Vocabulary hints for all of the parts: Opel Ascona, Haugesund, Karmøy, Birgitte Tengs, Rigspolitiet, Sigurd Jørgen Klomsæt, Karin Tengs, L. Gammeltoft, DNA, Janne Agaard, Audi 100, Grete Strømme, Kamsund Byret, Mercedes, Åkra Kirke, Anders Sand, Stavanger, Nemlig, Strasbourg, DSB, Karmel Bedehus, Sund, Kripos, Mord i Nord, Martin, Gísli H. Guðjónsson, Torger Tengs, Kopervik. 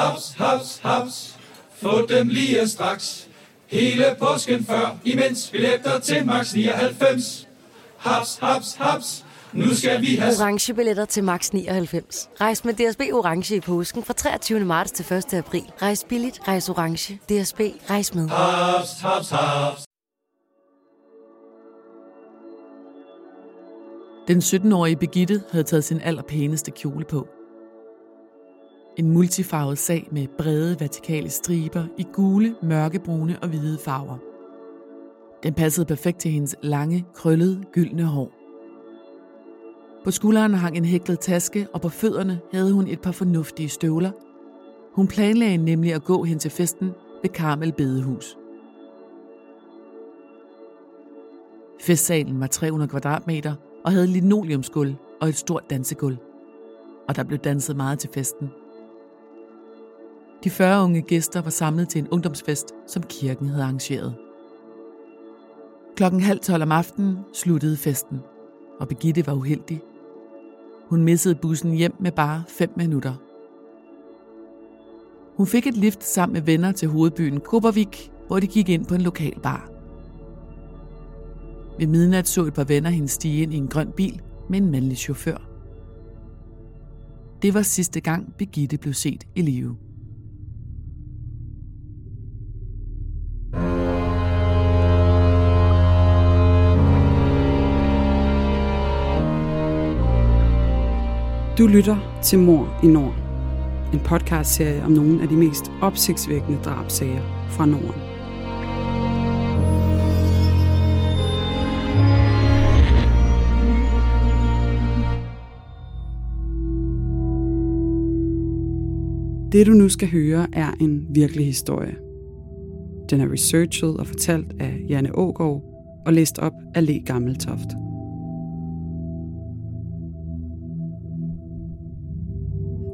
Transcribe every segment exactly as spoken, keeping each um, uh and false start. haps, haps, haps. Få dem lige straks. Hele påsken før, imens billetter til max nioghalvfems. Haps, haps, haps. Nu skal vi have orange billetter til max nioghalvfems. Rejs med D S B Orange i påsken fra treogtyvende marts til første april. Rejs billigt, rejs orange. D S B, rejs med. Haps, haps, haps. Den syttenårige Birgitte havde taget sin allerpæneste kjole på. En multifarvet sag med brede vertikale striber i gule, mørkebrune og hvide farver. Den passede perfekt til hendes lange, krøllede, gyldne hår. På skulderen hang en hæklet taske, og på fødderne havde hun et par fornuftige støvler. Hun planlagde nemlig at gå hen til festen ved Karmel Bedehus. Festsalen var tre hundrede kvadratmeter og havde linoleumsgulv og et stort dansegulv. Og der blev danset meget til festen. De fyrre unge gæster var samlet til en ungdomsfest, som kirken havde arrangeret. Klokken halv tolv om aftenen sluttede festen, og Birgitte var uheldig. Hun missede bussen hjem med bare fem minutter. Hun fik et lift sammen med venner til hovedbyen Kopervik, hvor de gik ind på en lokal bar. Ved midnat så et par venner hende stige ind i en grøn bil med en mandlig chauffør. Det var sidste gang Birgitte blev set i live. Du lytter til Mord i Nord, en podcastserie om nogle af de mest opsigtsvækkende drabsager fra Norden. Det, du nu skal høre, er en virkelig historie. Den er researchet og fortalt af Janne Agaard og læst op af L. Gammeltoft.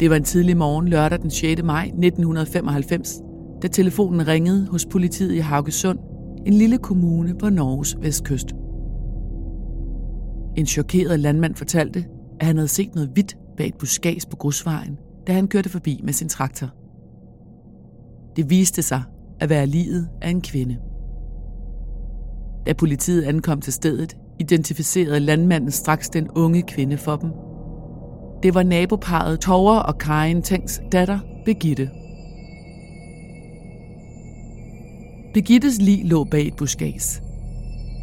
Det var en tidlig morgen lørdag den sjette maj nitten femoghalvfems, da telefonen ringede hos politiet i Haugesund, en lille kommune på Norges vestkyst. En chokeret landmand fortalte, at han havde set noget hvidt bag et buskads på grusvejen, da han kørte forbi med sin traktor. Det viste sig at være liget af en kvinde. Da politiet ankom til stedet, identificerede landmanden straks den unge kvinde for dem. Det var naboparret Torger og Karin Tengs datter, Birgitte. Birgittes lig lå bag et buskads.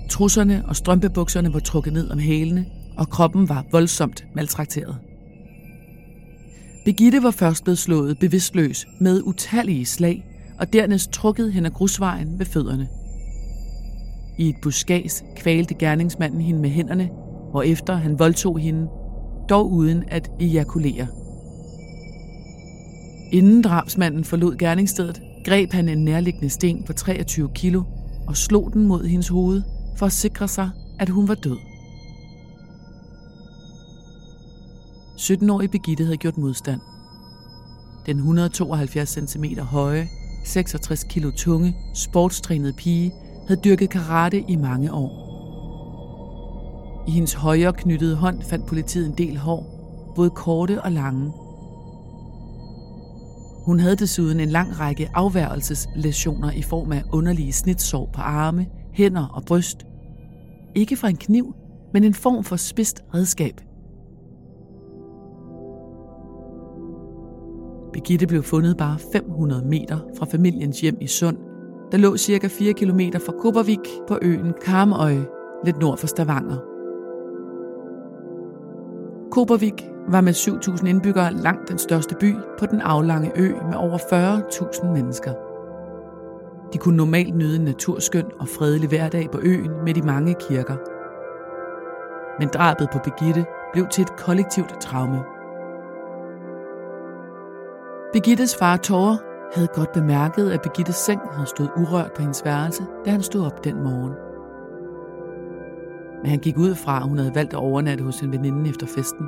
Trusserne og strømpebukserne var trukket ned om hælene, og kroppen var voldsomt maltrakteret. Birgitte var først blevet slået bevidstløs med utallige slag, og dernæst trukket hen ad grusvejen ved fødderne. I et buskads kvalte gerningsmanden hende med hænderne, hvorefter han voldtog hende, dog uden at ejakulere. Inden drabsmanden forlod gerningsstedet, greb han en nærliggende sten på treogtyve kilo og slog den mod hendes hoved for at sikre sig, at hun var død. syttenårige Birgitte havde gjort modstand. Den et hundrede og tooghalvfjerds centimeter høje, seksogtres kilo tunge, sportstrænede pige havde dyrket karate i mange år. I hendes højre knyttede hånd fandt politiet en del hår, både korte og lange. Hun havde desuden en lang række afværgelseslæsioner i form af underlige snitsår på arme, hænder og bryst. Ikke fra en kniv, men en form for spidst redskab. Birgitte blev fundet bare fem hundrede meter fra familiens hjem i Sund, der lå cirka fire kilometer fra Kopervik på øen Karmøy, lidt nord for Stavanger. Kopervik var med syv tusind indbyggere langt den største by på den aflange ø med over fyrre tusind mennesker. De kunne normalt nyde en naturskøn og fredelig hverdag på øen med de mange kirker. Men drabet på Birgitte blev til et kollektivt traume. Birgittes far Torger havde godt bemærket, at Birgittes seng havde stået urørt på hendes værelse, da han stod op den morgen. Men han gik ud fra, at hun havde valgt at overnatte hos en veninde efter festen.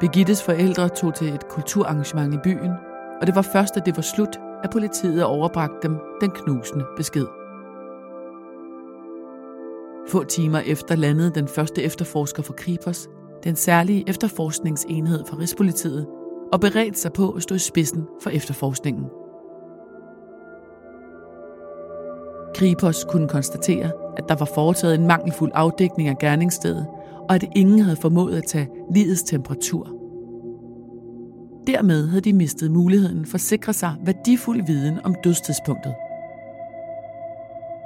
Birgittes forældre tog til et kulturarrangement i byen, og det var først, at det var slut, at politiet overbragte dem den knusende besked. Få timer efter landede den første efterforsker for Kripos, den særlige efterforskningsenhed fra Rigspolitiet, og beredte sig på at stå i spidsen for efterforskningen. Kripos kunne konstatere, at der var foretaget en mangelfuld afdækning af gerningsstedet, og at ingen havde formået at tage ligets temperatur. Dermed havde de mistet muligheden for at sikre sig værdifuld viden om dødstidspunktet.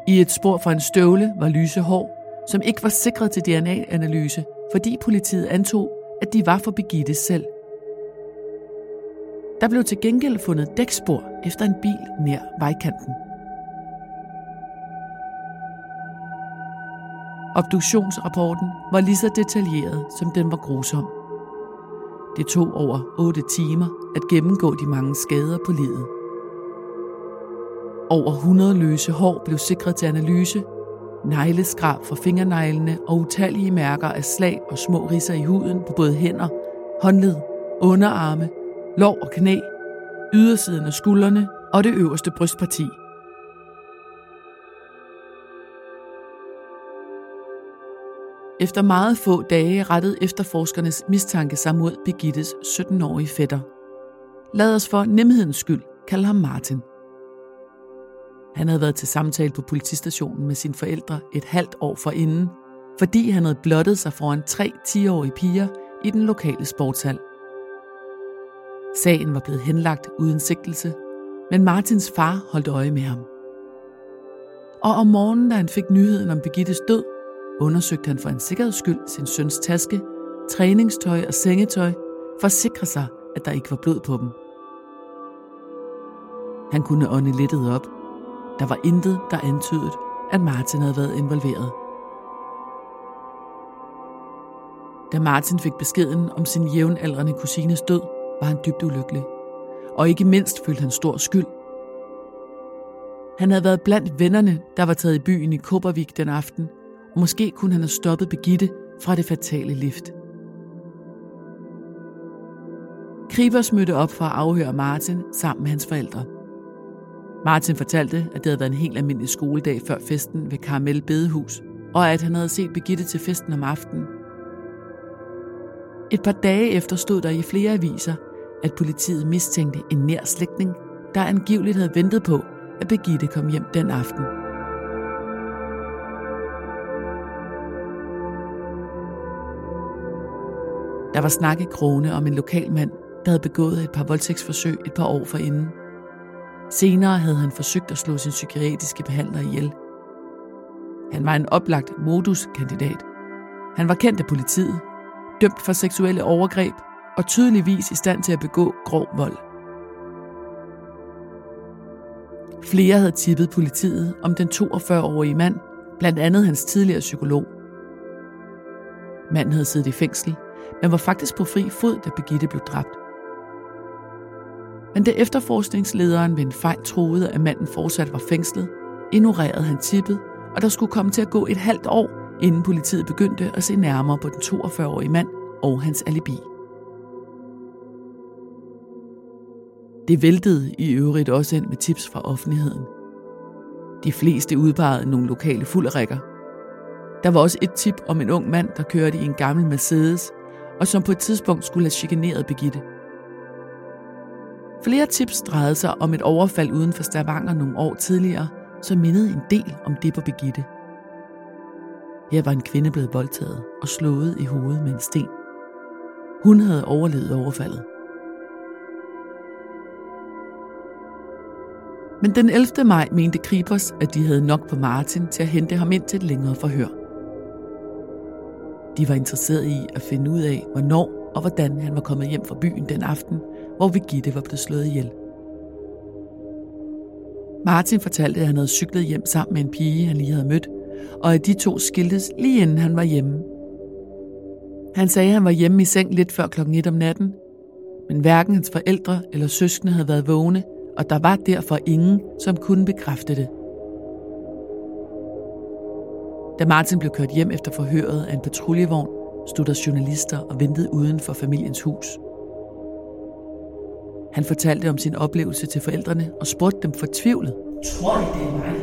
I et spor fra en støvle var lyse hår, som ikke var sikret til D N A-analyse, fordi politiet antog, at de var for Birgitte selv. Der blev til gengæld fundet dækspor efter en bil nær vejkanten. Obduktionsrapporten var lige så detaljeret, som den var grusom. Det tog over otte timer at gennemgå de mange skader på livet. Over hundrede løse hår blev sikret til analyse, negleskrab fra fingerneglene og utallige mærker af slag og små ridser i huden på både hænder, håndled, underarme, lår og knæ, ydersiden af skuldrene og det øverste brystparti. Efter meget få dage rettede efterforskernes mistanke sig mod Birgittes sytten-årige fætter. Lad os for nemhedens skyld kalde ham Martin. Han havde været til samtale på politistationen med sine forældre et halvt år forinden, fordi han havde blottet sig foran tre ti-årige piger i den lokale sportshal. Sagen var blevet henlagt uden sigtelse, men Martins far holdt øje med ham. Og om morgenen, da han fik nyheden om Birgittes død, undersøgte han for en sikkerheds skyld sin søns taske, træningstøj og sengetøj, for at sikre sig, at der ikke var blod på dem. Han kunne ånde lettet op. Der var intet, der antydede, at Martin havde været involveret. Da Martin fik beskeden om sin jævnaldrende kusines død, var han dybt ulykkelig. Og ikke mindst følte han stor skyld. Han havde været blandt vennerne, der var taget i byen i Kopervik den aften, og måske kunne han have stoppet Birgitte fra det fatale lift. Kripos mødte op for at afhøre Martin sammen med hans forældre. Martin fortalte, at det havde været en helt almindelig skoledag før festen ved Karmel Bedehus, og at han havde set Birgitte til festen om aftenen. Et par dage efter stod der i flere aviser, at politiet mistænkte en nær slægtning, der angiveligt havde ventet på, at Birgitte kom hjem den aften. Der var snak i krogene om en lokal mand, der havde begået et par voldtægtsforsøg et par år forinden. Senere havde han forsøgt at slå sin psykiatriske behandler ihjel. Han var en oplagt moduskandidat. Han var kendt af politiet, dømt for seksuelle overgreb og tydeligvis i stand til at begå grov vold. Flere havde tippet politiet om den toogfyrre-årige mand, blandt andet hans tidligere psykolog. Manden havde siddet i fængsel, men var faktisk på fri fod, da Birgitte blev dræbt. Men da efterforskningslederen ved en fejl troede, at manden fortsat var fængslet, ignorerede han tippet, og der skulle komme til at gå et halvt år, inden politiet begyndte at se nærmere på den toogfyrre-årige mand og hans alibi. Det væltede i øvrigt også ind med tips fra offentligheden. De fleste udpegede nogle lokale fulderikker. Der var også et tip om en ung mand, der kørte i en gammel Mercedes, og som på et tidspunkt skulle have chikaneret Birgitte. Flere tips drejede sig om et overfald uden for Stavanger nogle år tidligere, som mindede en del om det på Birgitte. Her var en kvinde blevet voldtaget og slået i hovedet med en sten. Hun havde overlevet overfaldet. Men den ellevte maj mente Kripos, at de havde nok på Martin til at hente ham ind til et længere forhør. De var interesseret i at finde ud af, hvornår og hvordan han var kommet hjem fra byen den aften, hvor Birgitte var blevet slået ihjel. Martin fortalte, at han havde cyklet hjem sammen med en pige, han lige havde mødt, og at de to skiltes lige inden han var hjemme. Han sagde, at han var hjemme i seng lidt før klokken et om natten, men hverken hans forældre eller søskende havde været vågne, og der var derfor ingen, som kunne bekræfte det. Da Martin blev kørt hjem efter forhøret af en patruljevogn, stod der journalister og ventede uden for familiens hus. Han fortalte om sin oplevelse til forældrene og spurgte dem fortvivlet: "Tror du, det er mig?"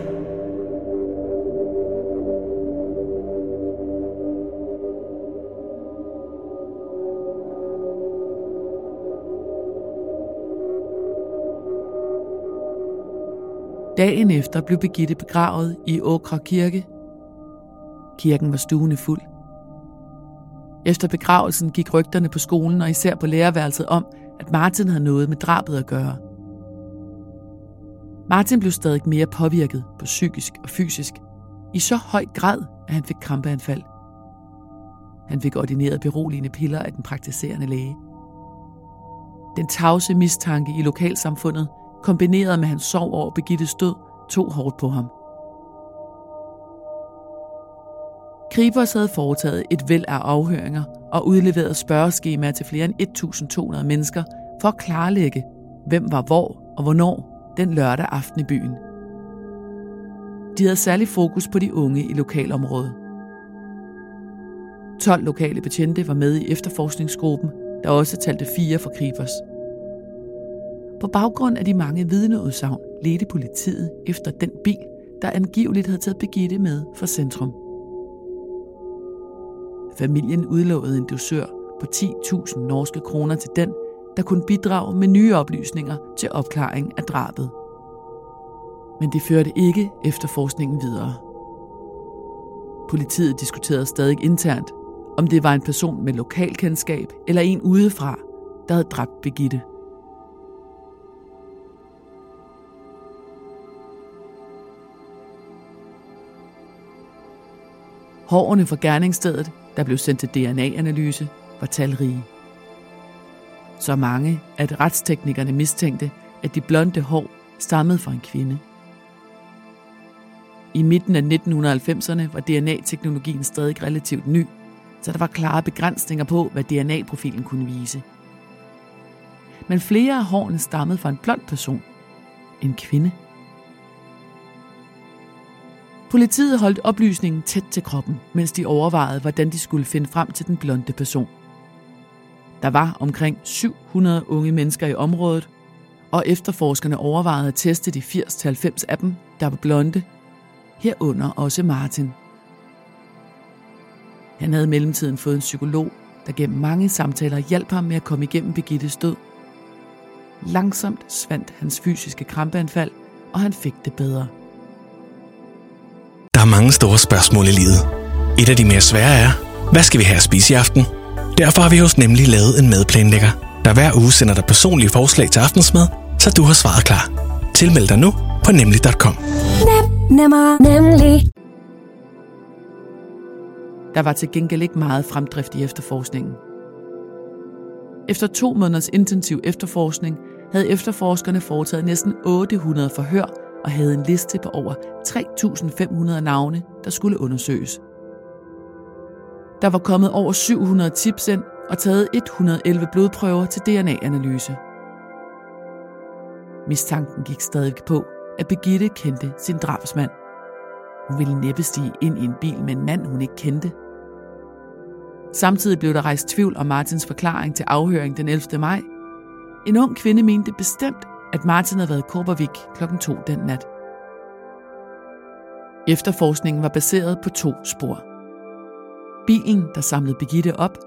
Dagen efter blev Birgitte begravet i Åkra Kirke. Kirken var stuvende fuld. Efter begravelsen gik rygterne på skolen og især på lærerværelset om, at Martin havde noget med drabet at gøre. Martin blev stadig mere påvirket på psykisk og fysisk, i så høj grad, at han fik krampeanfald. Han fik ordineret beroligende piller af den praktiserende læge. Den tavse mistanke i lokalsamfundet, kombineret med hans sorg over Birgittes død, tog hårdt på ham. Kripos havde foretaget et væld af afhøringer og udleveret spørgeskemaer til flere end et tusind to hundrede mennesker for at klarlægge, hvem var hvor og hvornår den lørdag aften i byen. De havde særlig fokus på de unge i lokalområdet. tolv lokale betjente var med i efterforskningsgruppen, der også talte fire for Kripos. På baggrund af de mange vidneudsagn ledte politiet efter den bil, der angiveligt havde taget Birgitte med fra centrum. Familien udlovede en dusør på ti tusind norske kroner til den, der kunne bidrage med nye oplysninger til opklaring af drabet. Men det førte ikke efterforskningen videre. Politiet diskuterede stadig internt, om det var en person med lokalkendskab eller en udefra, der havde dræbt Birgitte. Hårene fra gerningsstedet, der blev sendt til D N A-analyse, var talrige. Så mange, at retsteknikerne mistænkte, at de blonde hår stammede fra en kvinde. I midten af nitten halvfemserne var D N A-teknologien stadig relativt ny, så der var klare begrænsninger på, hvad D N A-profilen kunne vise. Men flere af hårene stammede fra en blond person, en kvinde. Politiet holdt oplysningen tæt til kroppen, mens de overvejede, hvordan de skulle finde frem til den blonde person. Der var omkring syv hundrede unge mennesker i området, og efterforskerne overvejede at teste de firs til halvfems af dem, der var blonde, herunder også Martin. Han havde i mellemtiden fået en psykolog, der gennem mange samtaler hjalp ham med at komme igennem Birgittes død. Langsomt svandt hans fysiske krampeanfald, og han fik det bedre. Der er mange store spørgsmål i livet. Et af de mere svære er, hvad skal vi have at spise i aften? Derfor har vi hos Nemlig lavet en madplanlægger, der hver uge sender dig personlige forslag til aftensmad, så du har svaret klar. Tilmeld dig nu på nemlig punktum com. Nem, nemmer, nemlig. Der var til gengæld ikke meget fremdrift i efterforskningen. Efter to måneders intensiv efterforskning havde efterforskerne foretaget næsten otte hundrede forhør, og havde en liste på over tre tusind fem hundrede navne, der skulle undersøges. Der var kommet over syv hundrede tips ind og taget et hundrede og elleve blodprøver til D N A-analyse. Mistanken gik stadig på, at Birgitte kendte sin drabsmand. Hun ville næppe stige ind i en bil med en mand, hun ikke kendte. Samtidig blev der rejst tvivl om Martins forklaring til afhøring den ellevte maj. En ung kvinde mente bestemt, at Martin havde været i Kopervik klokken to den nat. Efterforskningen var baseret på to spor. Bilen, der samlede Birgitte op,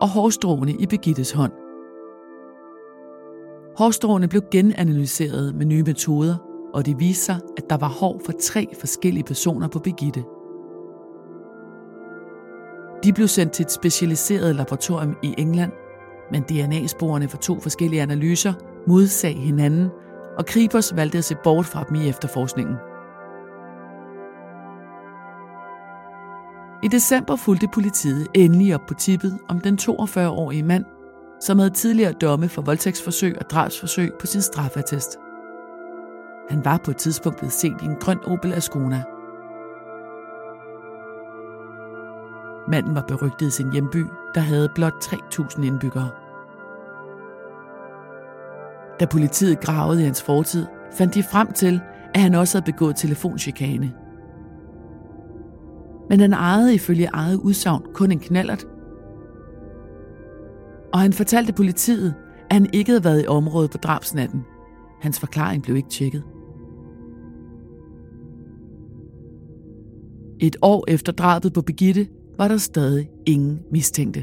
og hårstråene i Birgittes hånd. Hårstråene blev genanalyseret med nye metoder, og det viste sig, at der var hår fra tre forskellige personer på Birgitte. De blev sendt til et specialiseret laboratorium i England, men D N A-sporene fra to forskellige analyser modsag hinanden, og Kripos valgte at se bort fra dem i efterforskningen. I december fulgte politiet endelig op på tippet om den toogfyrre-årige mand, som havde tidligere domme for voldtægtsforsøg og drabsforsøg på sin straffatest. Han var på et tidspunkt blevet set i en grøn Opel Ascona. Manden var berygtet i sin hjemby, der havde blot tre tusind indbyggere. Da politiet gravede i hans fortid, fandt de frem til, at han også havde begået telefonchikane. Men han ejede ifølge eget udsagn kun en knallert. Og han fortalte politiet, at han ikke havde været i området på drabsnatten. Hans forklaring blev ikke tjekket. Et år efter drabet på Birgitte var der stadig ingen mistænkte.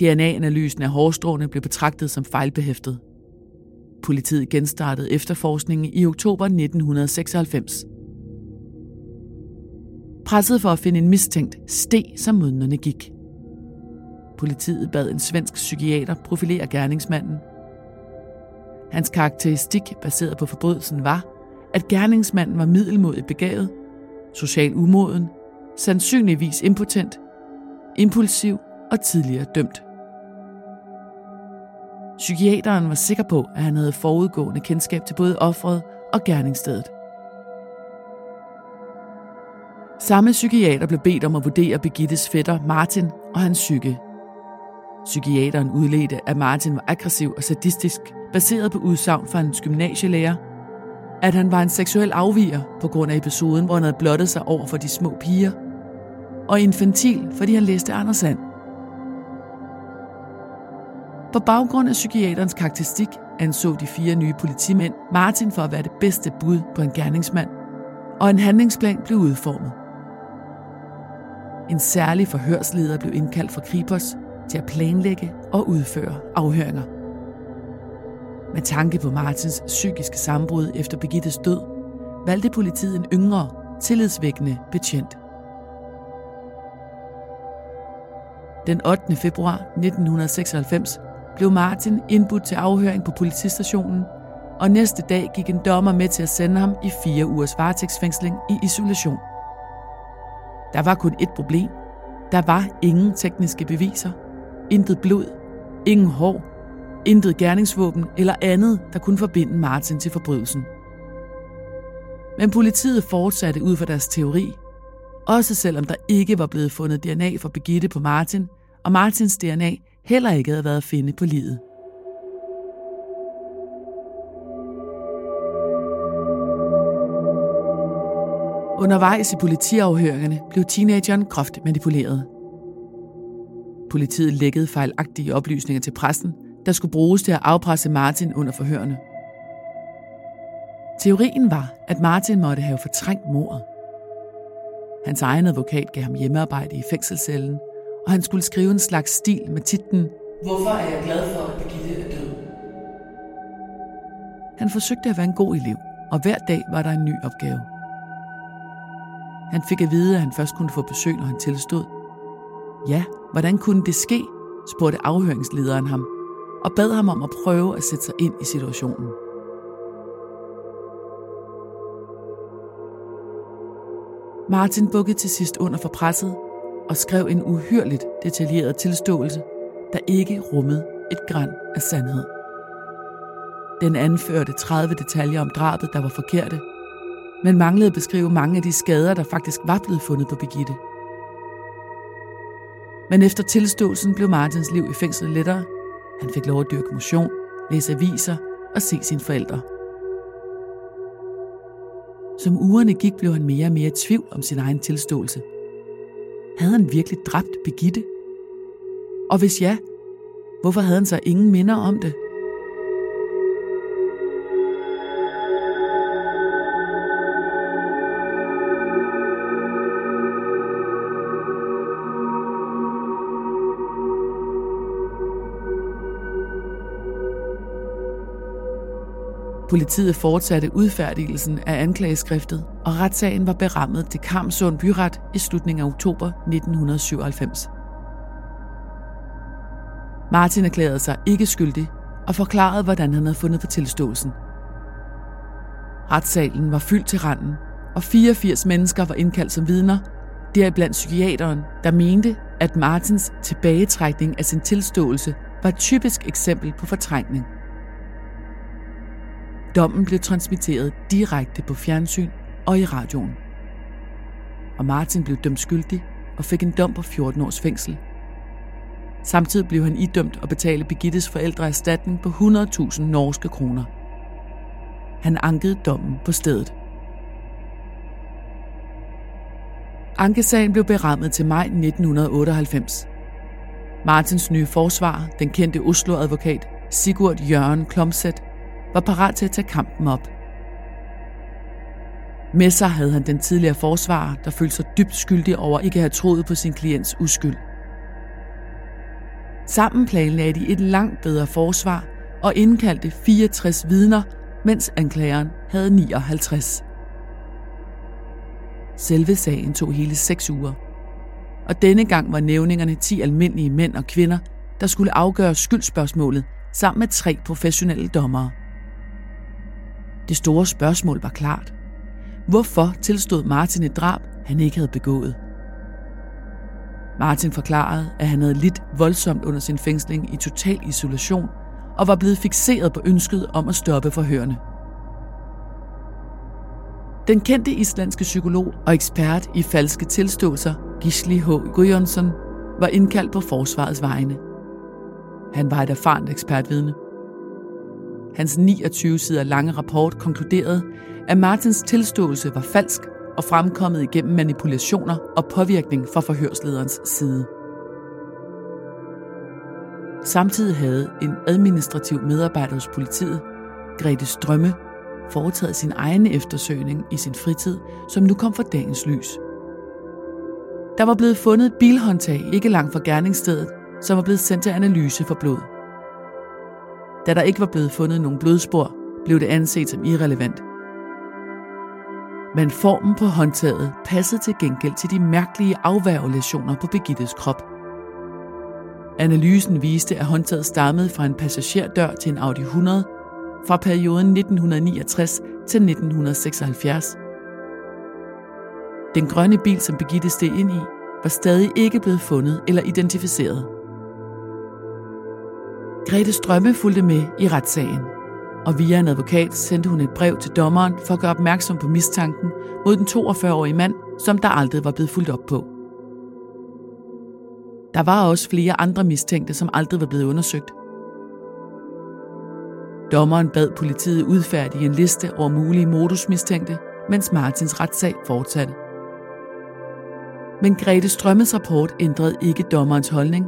D N A-analysen af hårstråene blev betragtet som fejlbehæftet. Politiet genstartede efterforskningen i oktober nitten seksoghalvfems. Presset for at finde en mistænkt steg, som månederne gik. Politiet bad en svensk psykiater profilere gerningsmanden. Hans karakteristik baseret på forbrydelsen var, at gerningsmanden var middelmådigt begavet, social umoden, sandsynligvis impotent, impulsiv og tidligere dømt. Psykiateren var sikker på, at han havde forudgående kendskab til både offeret og gerningsstedet. Samme psykiater blev bedt om at vurdere Birgittes fætter Martin og hans psyke. Psykiateren udledte, at Martin var aggressiv og sadistisk, baseret på udsagn fra hans gymnasielærer, at han var en seksuel afviger på grund af episoden, hvor han havde blottet sig over for de små piger, og infantil, fordi han læste Anders Sand. På baggrund af psykiaterens karakteristik anså de fire nye politimænd Martin for at være det bedste bud på en gerningsmand, og en handlingsplan blev udformet. En særlig forhørsleder blev indkaldt fra Kripos til at planlægge og udføre afhøringer. Med tanke på Martins psykiske sammenbrud efter Birgittes død, valgte politiet en yngre, tillidsvækkende betjent. Den ottende februar nitten seksoghalvfems blev Martin indbudt til afhøring på politistationen, og næste dag gik en dommer med til at sende ham i fire ugers varetægtsfængsling i isolation. Der var kun ét problem. Der var ingen tekniske beviser, intet blod, ingen hår, intet gerningsvåben eller andet, der kunne forbinde Martin til forbrydelsen. Men politiet fortsatte ud fra deres teori, også selvom der ikke var blevet fundet D N A fra Birgitte på Martin, og Martins D N A heller ikke havde været at finde på liget. Undervejs i politiafhøringerne blev teenageren groft manipuleret. Politiet lækkede fejlagtige oplysninger til pressen, der skulle bruges til at afpresse Martin under forhørene. Teorien var, at Martin måtte have fortrængt mordet. Hans egen advokat gav ham hjemmearbejde i fængselscellen, og han skulle skrive en slags stil med titlen "Hvorfor er jeg glad for, at Birgitte er død?" Han forsøgte at være en god elev, og hver dag var der en ny opgave. Han fik at vide, at han først kunne få besøg, når han tilstod. Ja, hvordan kunne det ske, spurgte afhøringslederen ham, og bad ham om at prøve at sætte sig ind i situationen. Martin bukkede til sidst under for presset og skrev en uhyrligt detaljeret tilståelse, der ikke rummede et gran af sandhed. Den anførte tredive detaljer om drabet, der var forkerte, men manglede at beskrive mange af de skader, der faktisk var blevet fundet på Birgitte. Men efter tilståelsen blev Martins liv i fængslet lettere. Han fik lov at dyrke motion, læse aviser og se sine forældre. Som ugerne gik, blev han mere og mere i tvivl om sin egen tilståelse. Havde han virkelig dræbt Birgitte? Og hvis ja, hvorfor havde han så ingen minder om det? Politiet fortsatte udfærdigelsen af anklageskriftet, og retssagen var berammet til Kamsund Byret i slutningen af oktober nitten syvoghalvfems. Martin erklærede sig ikke skyldig og forklarede, hvordan han havde fundet på tilståelsen. Retssalen var fyldt til randen, og fireogfirs mennesker var indkaldt som vidner, deriblandt psykiateren, der mente, at Martins tilbagetrækning af sin tilståelse var et typisk eksempel på fortrængning. Dommen blev transmitteret direkte på fjernsyn og i radioen. Og Martin blev dømt skyldig og fik en dom på fjorten års fængsel. Samtidig blev han idømt at betale Birgittes forældre erstatning på hundrede tusind norske kroner. Han ankede dommen på stedet. Ankesagen blev berammet til maj nitten otteoghalvfems. Martins nye forsvarer, den kendte Oslo-advokat Sigurd Jørgen Klomsæt, var parat til at tage kampen op. Med sig havde han den tidligere forsvarer, der følte sig dybt skyldig over ikke at have troet på sin klients uskyld. Sammen planlagde de et langt bedre forsvar og indkaldte fireogtres vidner, mens anklageren havde nioghalvtreds. Selve sagen tog hele seks uger, og denne gang var nævningerne ti almindelige mænd og kvinder, der skulle afgøre skyldspørgsmålet sammen med tre professionelle dommere. Det store spørgsmål var klart. Hvorfor tilstod Martin et drab, han ikke havde begået? Martin forklarede, at han havde lidt voldsomt under sin fængsling i total isolation og var blevet fikseret på ønsket om at stoppe forhørene. Den kendte islandske psykolog og ekspert i falske tilståelser, Gísli H. Guðjónsson, var indkaldt på forsvarets vegne. Han var et erfarent ekspertvidne. Hans niogtyve sider lange rapport konkluderede, at Martins tilståelse var falsk og fremkommet igennem manipulationer og påvirkning fra forhørslederens side. Samtidig havde en administrativ medarbejder hos politiet, Grete Strømme, foretaget sin egen eftersøgning i sin fritid, som nu kom for dagens lys. Der var blevet fundet et bilhåndtag ikke langt fra gerningsstedet, som var blevet sendt til analyse for blod. Da der ikke var blevet fundet nogen blodspor, blev det anset som irrelevant. Men formen på håndtaget passede til gengæld til de mærkelige afværgelæsioner på Birgittes krop. Analysen viste, at håndtaget stammede fra en passagerdør til en Audi hundrede fra perioden nitten niogtres til nitten seksoghalvfjerds. Den grønne bil, som Birgitte steg ind i, var stadig ikke blevet fundet eller identificeret. Grete Strømme fulgte med i retssagen, og via en advokat sendte hun et brev til dommeren for at gøre opmærksom på mistanken mod den toogfyrre-årige mand, som der aldrig var blevet fulgt op på. Der var også flere andre mistænkte, som aldrig var blevet undersøgt. Dommeren bad politiet udfærdige en liste over mulige modusmistænkte, mens Martins retssag fortsatte. Men Grete Strømmes rapport ændrede ikke dommerens holdning.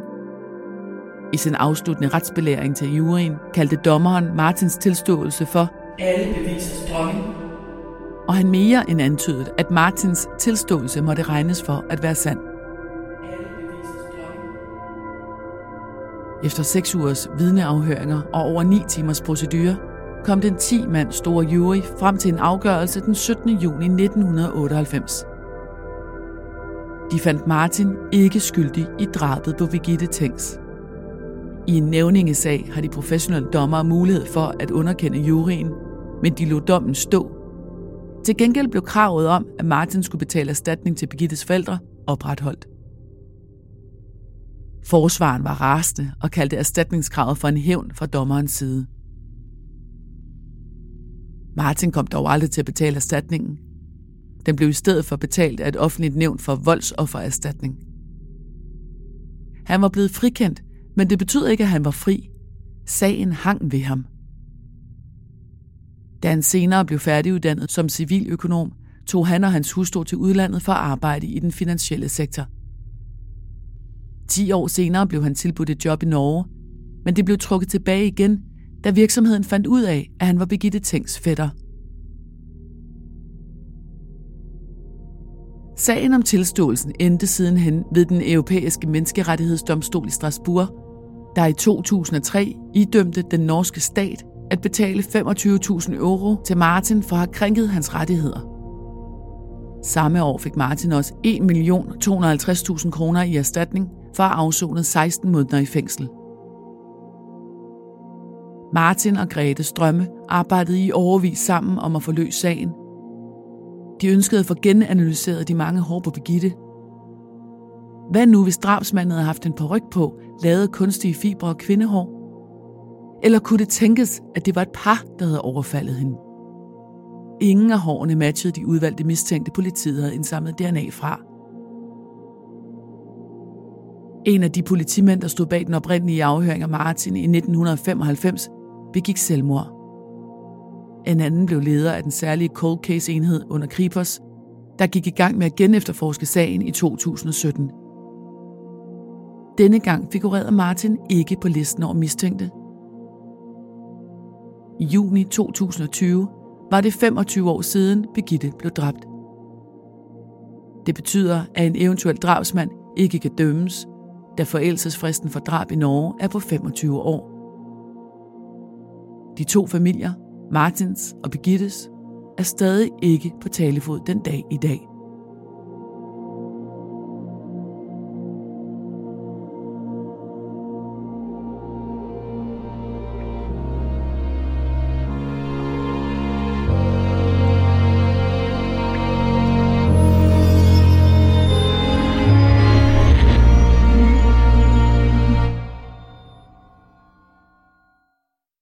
I sin afsluttende retsbelæring til juryen kaldte dommeren Martins tilståelse for alle bevisets dronning, og han mere end antydede, at Martins tilståelse måtte regnes for at være sand. Efter seks ugers vidneafhøringer og over ni timers procedure, kom den ti mand store jury frem til en afgørelse den syttende juni nitten otteoghalvfems. De fandt Martin ikke skyldig i drabet på Birgitte Tengs. I en nævningesag har de professionelle dommere mulighed for at underkende juryen, men de lod dommen stå. Til gengæld blev kravet om, at Martin skulle betale erstatning til Birgittes forældre, opretholdt. Forsvaren var rasende og kaldte erstatningskravet for en hævn fra dommerens side. Martin kom dog aldrig til at betale erstatningen. Den blev i stedet for betalt af et offentligt nævn for voldsoffererstatning. Han var blevet frikendt, men det betød ikke, at han var fri. Sagen hang ved ham. Da han senere blev færdiguddannet som civiløkonom, tog han og hans hustru til udlandet for at arbejde i den finansielle sektor. Ti år senere blev han tilbudt et job i Norge, men det blev trukket tilbage igen, da virksomheden fandt ud af, at han var Birgitte Tengs fætter. Sagen om tilståelsen endte sidenhen ved den europæiske menneskerettighedsdomstol i Strasbourg, der i to tusind og tre idømte den norske stat at betale femogtyve tusind euro til Martin for at have krænket hans rettigheder. Samme år fik Martin også en million to hundrede og halvtreds tusind kroner i erstatning for at afsone seksten måneder i fængsel. Martin og Grete Strømme arbejdede i årevis sammen om at få løst sagen. De ønskede at få genanalyseret de mange hår på Birgitte. Hvad nu, hvis drabsmanden havde haft en paryk på, lavet kunstige fibre og kvindehår? Eller kunne det tænkes, at det var et par, der havde overfaldet hende? Ingen af hårene matchede de udvalgte mistænkte, politiet havde indsamlet D N A fra. En af de politimænd, der stod bag den oprindelige afhøring af Martin i nitten femoghalvfems, begik selvmord. En anden blev leder af den særlige cold case-enhed under Kripos, der gik i gang med at genefterforske sagen i to tusind og sytten. Denne gang figurerede Martin ikke på listen over mistænkte. I juni to tusind og tyve var det femogtyve år siden Birgitte blev dræbt. Det betyder, at en eventuel drabsmand ikke kan dømmes, da forældelsesfristen for drab i Norge er på femogtyve år. De to familier, Martins og Birgittes, er stadig ikke på talefod den dag i dag.